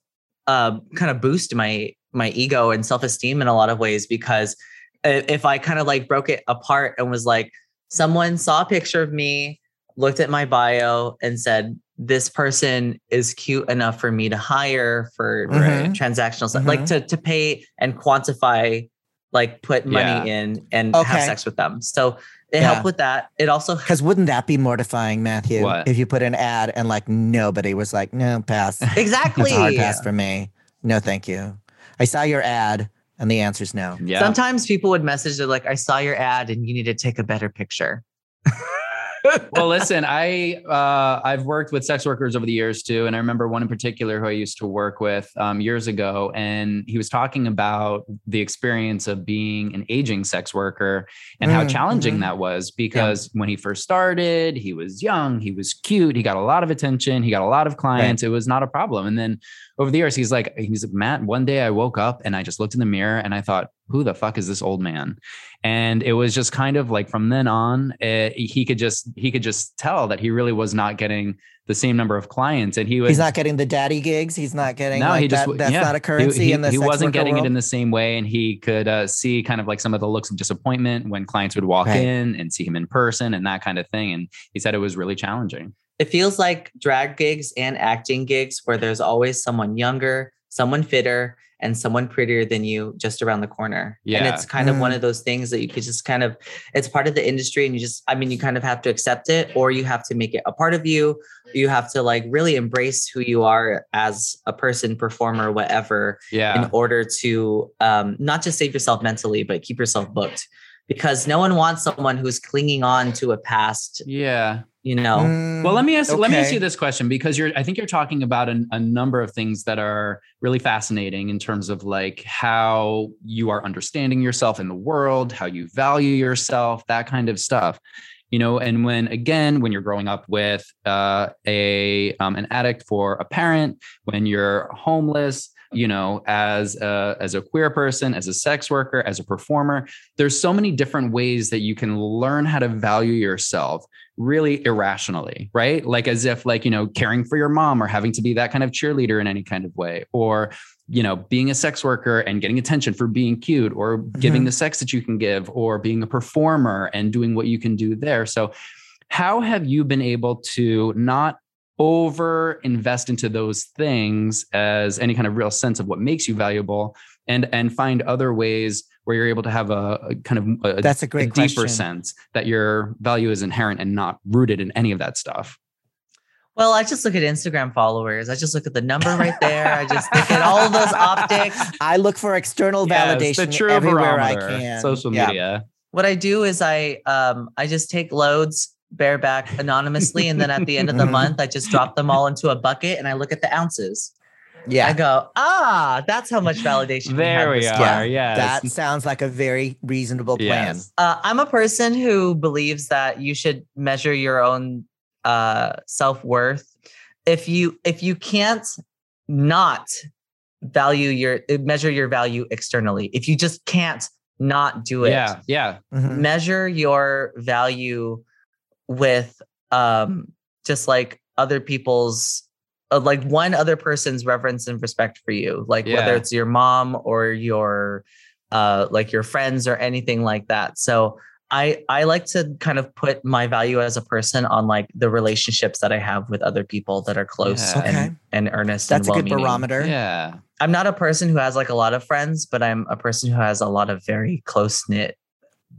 uh, kind of boost my my ego and self-esteem in a lot of ways, because if I kind of like broke it apart and was like, someone saw a picture of me, looked at my bio and said, this person is cute enough for me to hire for mm-hmm. transactional stuff, mm-hmm. like to, to pay and quantify, like put money yeah. in and okay. have sex with them. So it yeah. helped with that. It also, because wouldn't that be mortifying, Matthew, what? If you put an ad and like nobody was like, no, pass. Exactly. That's a hard pass for me. No, thank you. I saw your ad and the answer's no. Yeah. Sometimes people would message, they're like, I saw your ad and you need to take a better picture. Well, listen, I, uh, I've worked with sex workers over the years too. And I remember one in particular who I used to work with um, years ago. And he was talking about the experience of being an aging sex worker and mm, how challenging mm-hmm. that was, because yeah. when he first started, he was young, he was cute. He got a lot of attention. He got a lot of clients. Right. It was not a problem. And then over the years, he's like, he's like, Matt, one day I woke up and I just looked in the mirror and I thought, who the fuck is this old man? And it was just kind of like from then on, it, he could just he could just tell that he really was not getting the same number of clients. And he was he's not getting the daddy gigs. He's not getting no, like he just, that, that's yeah. not a currency. He, he, in the he wasn't getting world. It in the same way. And he could uh, see kind of like some of the looks of disappointment when clients would walk right. in and see him in person and that kind of thing. And he said it was really challenging. It feels like drag gigs and acting gigs where there's always someone younger, someone fitter, and someone prettier than you just around the corner. Yeah. And it's kind mm. of one of those things that you could just kind of, it's part of the industry and you just, I mean, you kind of have to accept it, or you have to make it a part of you. You have to like really embrace who you are as a person, performer, whatever, yeah. in order to um, not just save yourself mentally, but keep yourself booked. because no one wants someone who's clinging on to a past. Yeah. You know, mm, well, let me ask, okay. let me ask you this question, because you're, I think you're talking about an, a number of things that are really fascinating in terms of like how you are understanding yourself in the world, how you value yourself, that kind of stuff, you know, and when, again, when you're growing up with uh, a, um, an addict for a parent, when you're homeless, you know, as a, as a queer person, as a sex worker, as a performer, there's so many different ways that you can learn how to value yourself really irrationally, right? Like as if like, you know, caring for your mom or having to be that kind of cheerleader in any kind of way, or, you know, being a sex worker and getting attention for being cute, or mm-hmm. giving the sex that you can give, or being a performer and doing what you can do there. So how have you been able to not over invest into those things as any kind of real sense of what makes you valuable, and, and find other ways where you're able to have a, a kind of a, That's a, great a deeper question. Sense that your value is inherent and not rooted in any of that stuff? Well, I just look at Instagram followers. I just look at the number right there. I just look at all those optics. I look for external yeah, validation true everywhere barometer, I can. Social media. Yeah. What I do is I, um, I just take loads bareback anonymously. And then at the end of the month, I just drop them all into a bucket and I look at the ounces. Yeah. I go, ah, that's how much validation. There we, we are. Yeah. That sounds like a very reasonable plan. Yes. Uh, I'm a person who believes that you should measure your own uh, self-worth. If you, if you can't not value your, measure your value externally, if you just can't not do it. Yeah. Yeah. Mm-hmm. Measure your value with um, just like other people's, uh, like one other person's reverence and respect for you, like yeah. whether it's your mom or your, uh, like your friends or anything like that. So I, I like to kind of put my value as a person on like the relationships that I have with other people that are close yeah. and, okay. and earnest. That's and a good barometer. Yeah. I'm not a person who has like a lot of friends, but I'm a person who has a lot of very close knit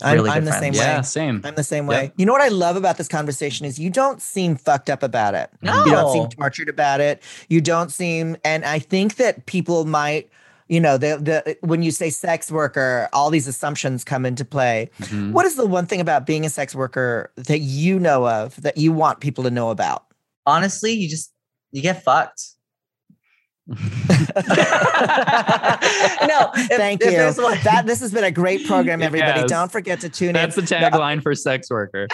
Really I'm, I'm the friends. same yeah, way. Yeah, same. I'm the same way. Yep. You know what I love about this conversation is you don't seem fucked up about it. No. You don't seem tortured about it. You don't seem, and I think that people might, you know, the the when you say sex worker, all these assumptions come into play. Mm-hmm. What is the one thing about being a sex worker that you know of that you want people to know about? Honestly, you just, you get fucked. no, if, thank if you. One... That this has been a great program, everybody. Yes. Don't forget to tune That's in. That's the tagline no. for sex worker.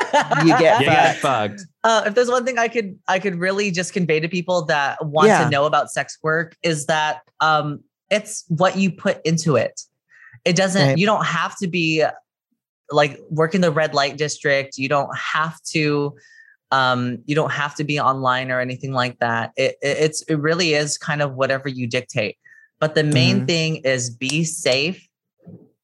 You get you fucked. Get fucked. Uh, if there's one thing I could I could really just convey to people that want yeah. to know about sex work is that um, it's what you put into it. It doesn't. Right. You don't have to be like work in the red light district. You don't have to. Um, you don't have to be online or anything like that. It, it, it's, it really is kind of whatever you dictate. But the main mm-hmm. thing is be safe,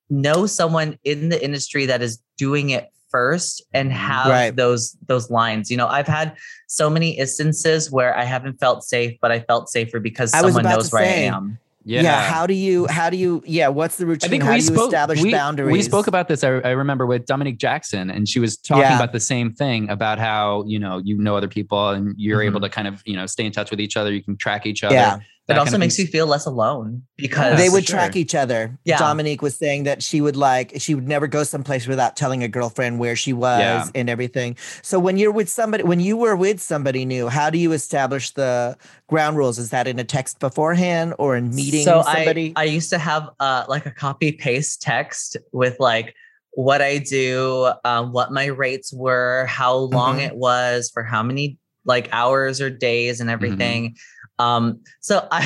know someone in the industry that is doing it first, and have right. those, those lines. You know, I've had so many instances where I haven't felt safe, but I felt safer because I someone knows where say. I am. Yeah. yeah. How do you, how do you, yeah. What's the routine? I think how we do you spoke, establish we, boundaries? We spoke about this. I, I remember with Dominique Jackson, and she was talking yeah. about the same thing about how, you know, you know, other people and you're mm-hmm. able to kind of, you know, stay in touch with each other. You can track each other. Yeah. It also makes you feel less alone because they would sure. track each other. Yeah. Dominique was saying that she would like, she would never go someplace without telling a girlfriend where she was yeah. and everything. So when you're with somebody, when you were with somebody new, how do you establish the ground rules? Is that in a text beforehand or in meeting so somebody? I, I used to have uh, like a copy paste text with like what I do, um, what my rates were, how long mm-hmm. it was for how many like hours or days and everything. Mm-hmm. Um, so I,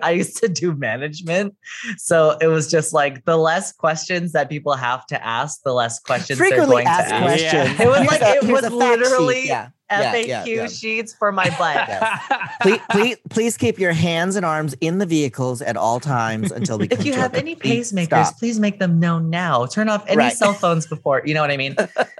I used to do management. So it was just like the less questions that people have to ask, the less questions Frequently they're going asked to ask. Questions. Yeah. It was here's like, a, it was literally yeah. F A Q yeah, yeah, yeah. sheets for my butt. Yes. please, please, please keep your hands and arms in the vehicles at all times until we If you have any pacemakers, Stop. please make them known now. Turn off any right. cell phones before, you know what I mean?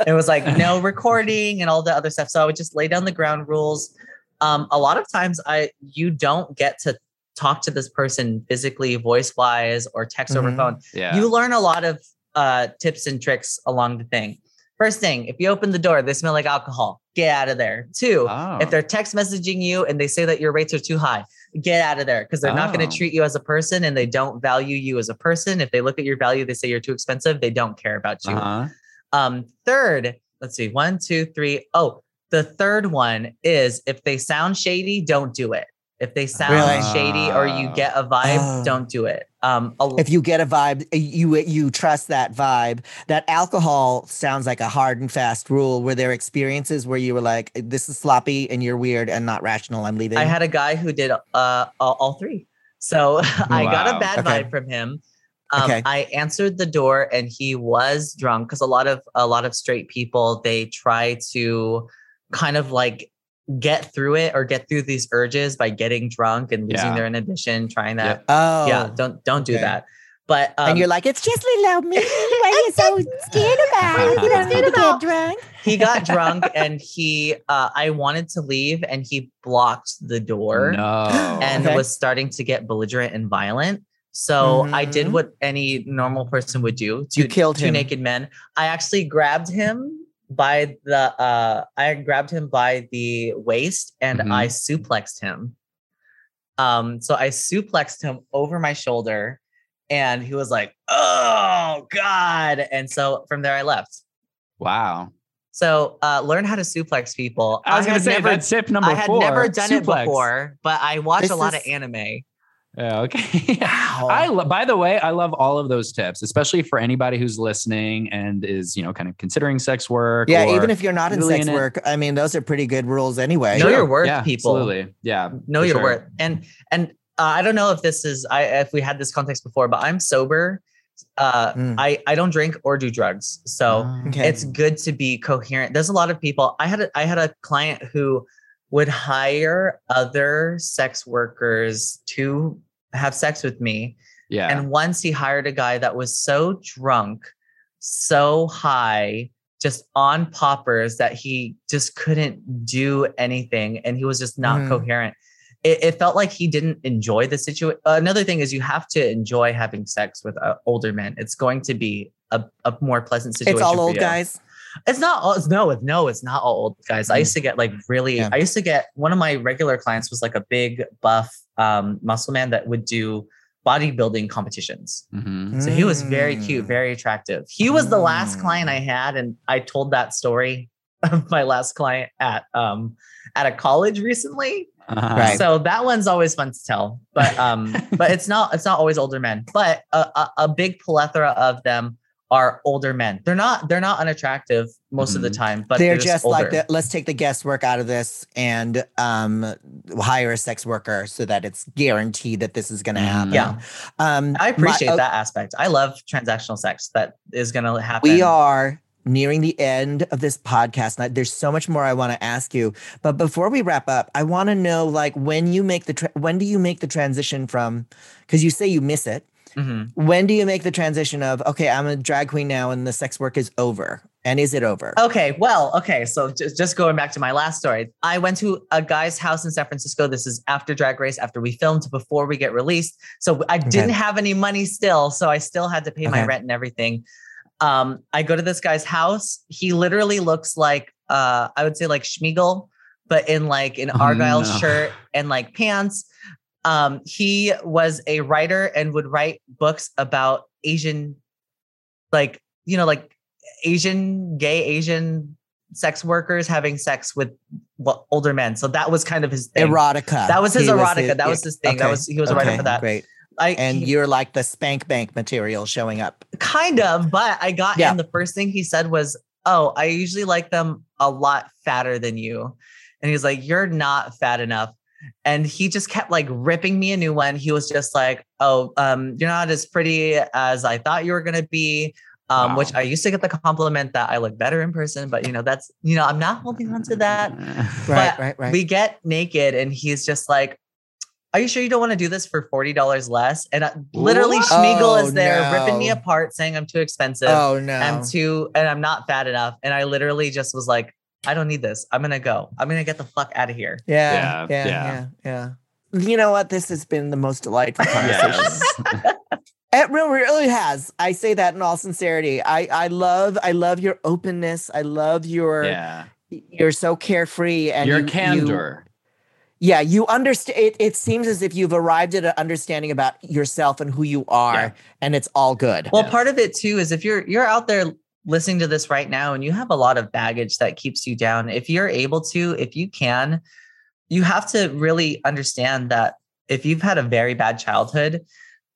It was like no recording and all the other stuff. So I would just lay down the ground rules. Um, a lot of times I, you don't get to talk to this person physically, voice wise, or text mm-hmm. over phone. Yeah. You learn a lot of uh, tips and tricks along the thing. First thing, if you open the door, they smell like alcohol, get out of there. Two, oh. if they're text messaging you and they say that your rates are too high, get out of there, because they're oh. not going to treat you as a person, and they don't value you as a person. If they look at your value, they say you're too expensive. They don't care about you. Uh-huh. Um, third, let's see, one, two, three. Oh, the third one is, if they sound shady, don't do it. If they sound really? shady or you get a vibe, uh, don't do it. Um, a, if you get a vibe, you you trust that vibe. That alcohol sounds like a hard and fast rule. Were there experiences where you were like, this is sloppy and you're weird and not rational, I'm leaving? I had a guy who did uh, all, all three. So I wow. got a bad okay. vibe from him. Um, okay. I answered the door and he was drunk, because a lot of a lot of straight people, they try to kind of like get through it or get through these urges by getting drunk and losing yeah. their inhibition, trying that. Yep. Oh, yeah. Don't don't do okay. that. But um, and you're like, it's just little me. Why are you so scared about? Why are you scared about? Get drunk? He got drunk and he. Uh, I wanted to leave and he blocked the door no. and okay. was starting to get belligerent and violent. So mm-hmm. I did what any normal person would do. Two, you killed two him. naked men. I actually grabbed him. By the, uh, I grabbed him by the waist and mm-hmm. I suplexed him. Um, so I suplexed him over my shoulder and he was like, oh God. And so from there I left. Wow. So uh, learn how to suplex people. I was going to say never, that's tip number four. I had four, never done suplex. it before, but I watch this a lot is- of anime. Yeah, okay. Wow. I lo- by the way, I love all of those tips, especially for anybody who's listening and is, you know, kind of considering sex work. Yeah, even if you're not in sex in work, I mean, those are pretty good rules anyway. Know sure. your worth, yeah, people. Absolutely. Yeah. Know your sure. worth. And and uh, I don't know if this is I if we had this context before, but I'm sober. Uh, mm. I I don't drink or do drugs, so okay. it's good to be coherent. There's a lot of people. I had a, I had a client who would hire other sex workers to have sex with me. Yeah. And once he hired a guy that was so drunk, so high, just on poppers, that he just couldn't do anything. And he was just not mm-hmm. coherent. It, it felt like he didn't enjoy the situation. Another thing is, you have to enjoy having sex with uh, older men. It's going to be a, a more pleasant situation. It's all old guys. It's not all, no, no, it's not all old guys. I used to get like really, yeah. I used to get, one of my regular clients was like a big buff um, muscle man that would do bodybuilding competitions. Mm-hmm. So he was very cute, very attractive. He was the last client I had. And I told that story of my last client at, um, at a college recently. Uh-huh. Right. So that one's always fun to tell, but, um, but it's not, it's not always older men, but a, a, a big plethora of them are older men. They're not, they're not unattractive most mm-hmm. of the time, but they're, they're just, just older. Like, the, let's take the guesswork out of this and um, hire a sex worker so that it's guaranteed that this is going to happen. Yeah. Um, I appreciate my, uh, that aspect. I love transactional sex. That is going to happen. We are nearing the end of this podcast. And I, there's so much more I want to ask you, but before we wrap up, I want to know, like, when you make the, tra- when do you make the transition from, cause you say you miss it. Mm-hmm. When do you make the transition of, okay, I'm a drag queen now and the sex work is over? And is it over? Okay, well, okay. So just, just going back to my last story, I went to a guy's house in San Francisco. This is after Drag Race, after we filmed, before we get released. So I okay. didn't have any money still. So I still had to pay okay. my rent and everything. Um, I go to this guy's house. He literally looks like, uh, I would say like Schmiegel, but in like an Argyle oh, no. shirt and like pants. Um, he was a writer and would write books about Asian, like, you know, like Asian, gay Asian sex workers having sex with well, older men. So that was kind of his thing. Erotica. That was his he erotica. Was his, that was his thing. Okay. That was, he was a writer okay, for that. Great. I, and he, you're like the spank bank material showing up. Kind of, but I got yeah. him. The first thing he said was, oh, I usually like them a lot fatter than you. And he was like, you're not fat enough. And he just kept like ripping me a new one. He was just like, oh, um, you're not as pretty as I thought you were going to be, um, wow. which I used to get the compliment that I look better in person. But, you know, that's, you know, I'm not holding on to that. Right, but right, right. We get naked and he's just like, are you sure you don't want to do this for forty dollars less? And I, literally Schmiegel oh, is there no. ripping me apart, saying I'm too expensive. Oh, no. I'm too, and I'm not fat enough. And I literally just was like, I don't need this. I'm going to go. I'm going to get the fuck out of here. Yeah. Yeah. Yeah. Yeah. yeah, yeah. You know what? This has been the most delightful conversation. It really has. I say that in all sincerity. I, I love, I love your openness. I love your, yeah. you're so carefree and your you, candor. You, Yeah, you understand. It, it seems as if you've arrived at an understanding about yourself and who you are, yeah. and it's all good. Well, yeah. part of it too is if you're you're out there listening to this right now and you have a lot of baggage that keeps you down, if you're able to, if you can, you have to really understand that if you've had a very bad childhood,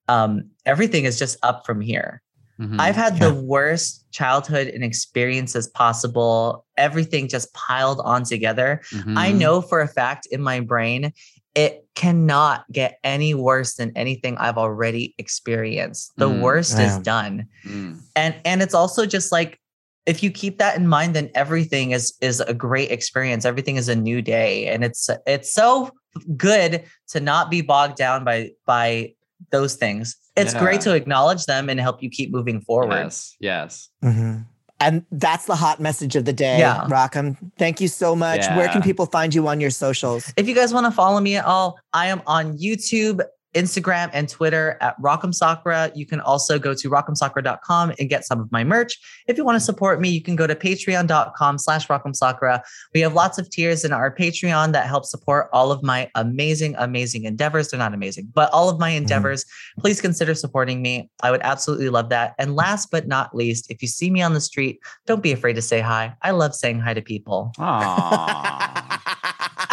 um, everything is just up from here. Mm-hmm. I've had yeah. the worst childhood and experiences possible. Everything just piled on together. Mm-hmm. I know for a fact in my brain, it cannot get any worse than anything I've already experienced. The mm, worst yeah. is done. Mm. And, and it's also just like, if you keep that in mind, then everything is, is a great experience. Everything is a new day. And it's, it's so good to not be bogged down by, by those things. It's yeah. great to acknowledge them and help you keep moving forward. Yes. Yes. Mm-hmm. And that's the hot message of the day, yeah. Rockham. Thank you so much. Yeah. Where can people find you on your socials? If you guys want to follow me at all, I am on YouTube, Instagram, and Twitter at Rock'em Sakura. You can also go to rock'em sakura dot com and get some of my merch. If you want to support me, you can go to patreon dot com slash rock'em sakura. We have lots of tiers in our Patreon that help support all of my amazing, amazing endeavors. They're not amazing, but all of my endeavors, mm-hmm. please consider supporting me. I would absolutely love that. And last but not least, if you see me on the street, don't be afraid to say hi. I love saying hi to people.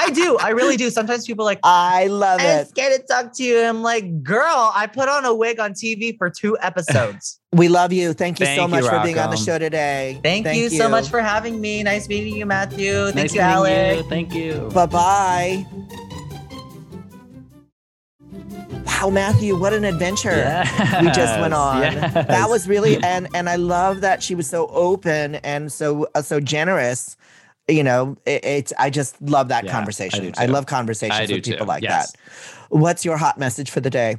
I do. I really do. Sometimes people are like, I love I'm it. I'm scared to talk to you. I'm like, girl, I put on a wig on T V for two episodes. We love you. Thank you Thank so much you, for being on the show today. Thank, Thank you, you so much for having me. Nice meeting you, Matthew. Thank nice you, Alec. You. Thank you. Bye-bye. Wow, Matthew, what an adventure yes, we just went on. Yes. That was really, and and I love that she was so open and so uh, so generous. You know, it, it's, I just love that yeah, conversation. I, I love conversations I with people too. like yes. that. What's your hot message for the day?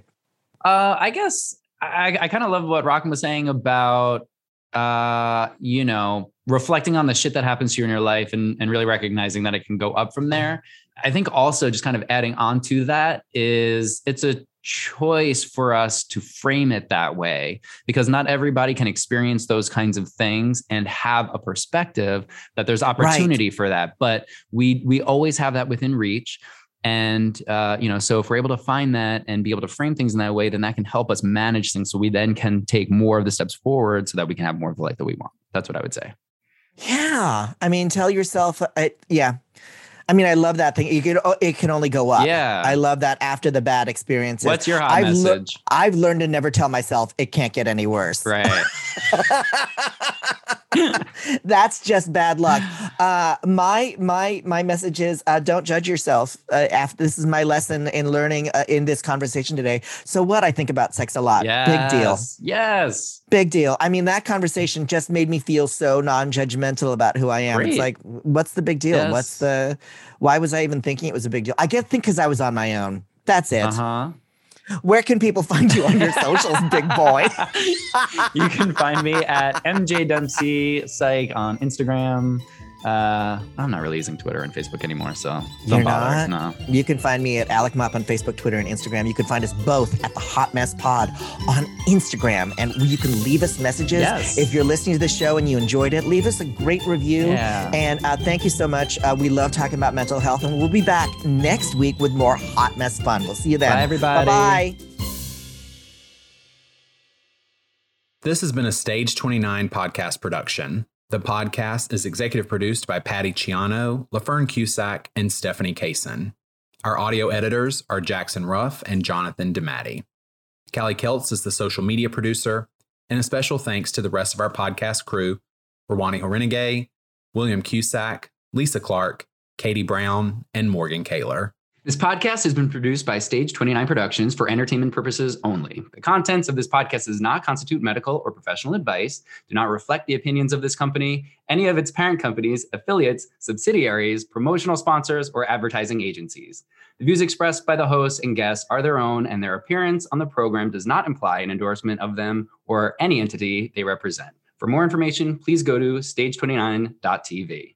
Uh, I guess I, I kind of love what Rock was saying about, uh, you know, reflecting on the shit that happens to you in your life and, and really recognizing that it can go up from there. I think also just kind of adding on to that is it's a choice for us to frame it that way, because not everybody can experience those kinds of things and have a perspective that there's opportunity right. for that. But we we always have that within reach. And, uh, you know, so if we're able to find that and be able to frame things in that way, then that can help us manage things. So we then can take more of the steps forward so that we can have more of the life that we want. That's what I would say. Yeah. I mean, tell yourself. Uh, yeah. I mean, I love that thing. You can, it can only go up. Yeah. I love that after the bad experiences. What's your hot I've message? Le- I've learned to never tell myself it can't get any worse. Right. That's just bad luck. Uh, my my my message is uh, don't judge yourself. Uh, after this is my lesson in learning uh, in this conversation today. So what I think about sex a lot. Yes. Big deal. Yes. Big deal. I mean, that conversation just made me feel so non-judgmental about who I am. Great. It's like, what's the big deal? Yes. What's the? Why was I even thinking it was a big deal? I guess think because I was on my own. That's it. Uh-huh. Where can people find you on your socials, big boy? You can find me at M J Dempsey Psych on Instagram. Uh, I'm not really using Twitter and Facebook anymore, so don't You're bother. Not. No. You can find me at Alec Mappa on Facebook, Twitter, and Instagram. You can find us both at the Hot Mess Pod on Instagram, and you can leave us messages. Yes. If you're listening to the show and you enjoyed it, leave us a great review. Yeah. And uh, thank you so much. Uh, we love talking about mental health, and we'll be back next week with more Hot Mess fun. We'll see you then. Bye, everybody. Bye. This has been a Stage twenty-nine podcast production. The podcast is executive produced by Patty Ciano, LaFern Cusack, and Stephanie Kaysen. Our audio editors are Jackson Ruff and Jonathan DeMatti. Callie Keltz is the social media producer, and a special thanks to the rest of our podcast crew, Rwani Horenegay, William Cusack, Lisa Clark, Katie Brown, and Morgan Kaler. This podcast has been produced by Stage twenty-nine Productions for entertainment purposes only. The contents of this podcast does not constitute medical or professional advice, do not reflect the opinions of this company, any of its parent companies, affiliates, subsidiaries, promotional sponsors, or advertising agencies. The views expressed by the hosts and guests are their own, and their appearance on the program does not imply an endorsement of them or any entity they represent. For more information, please go to stage twenty-nine dot t v.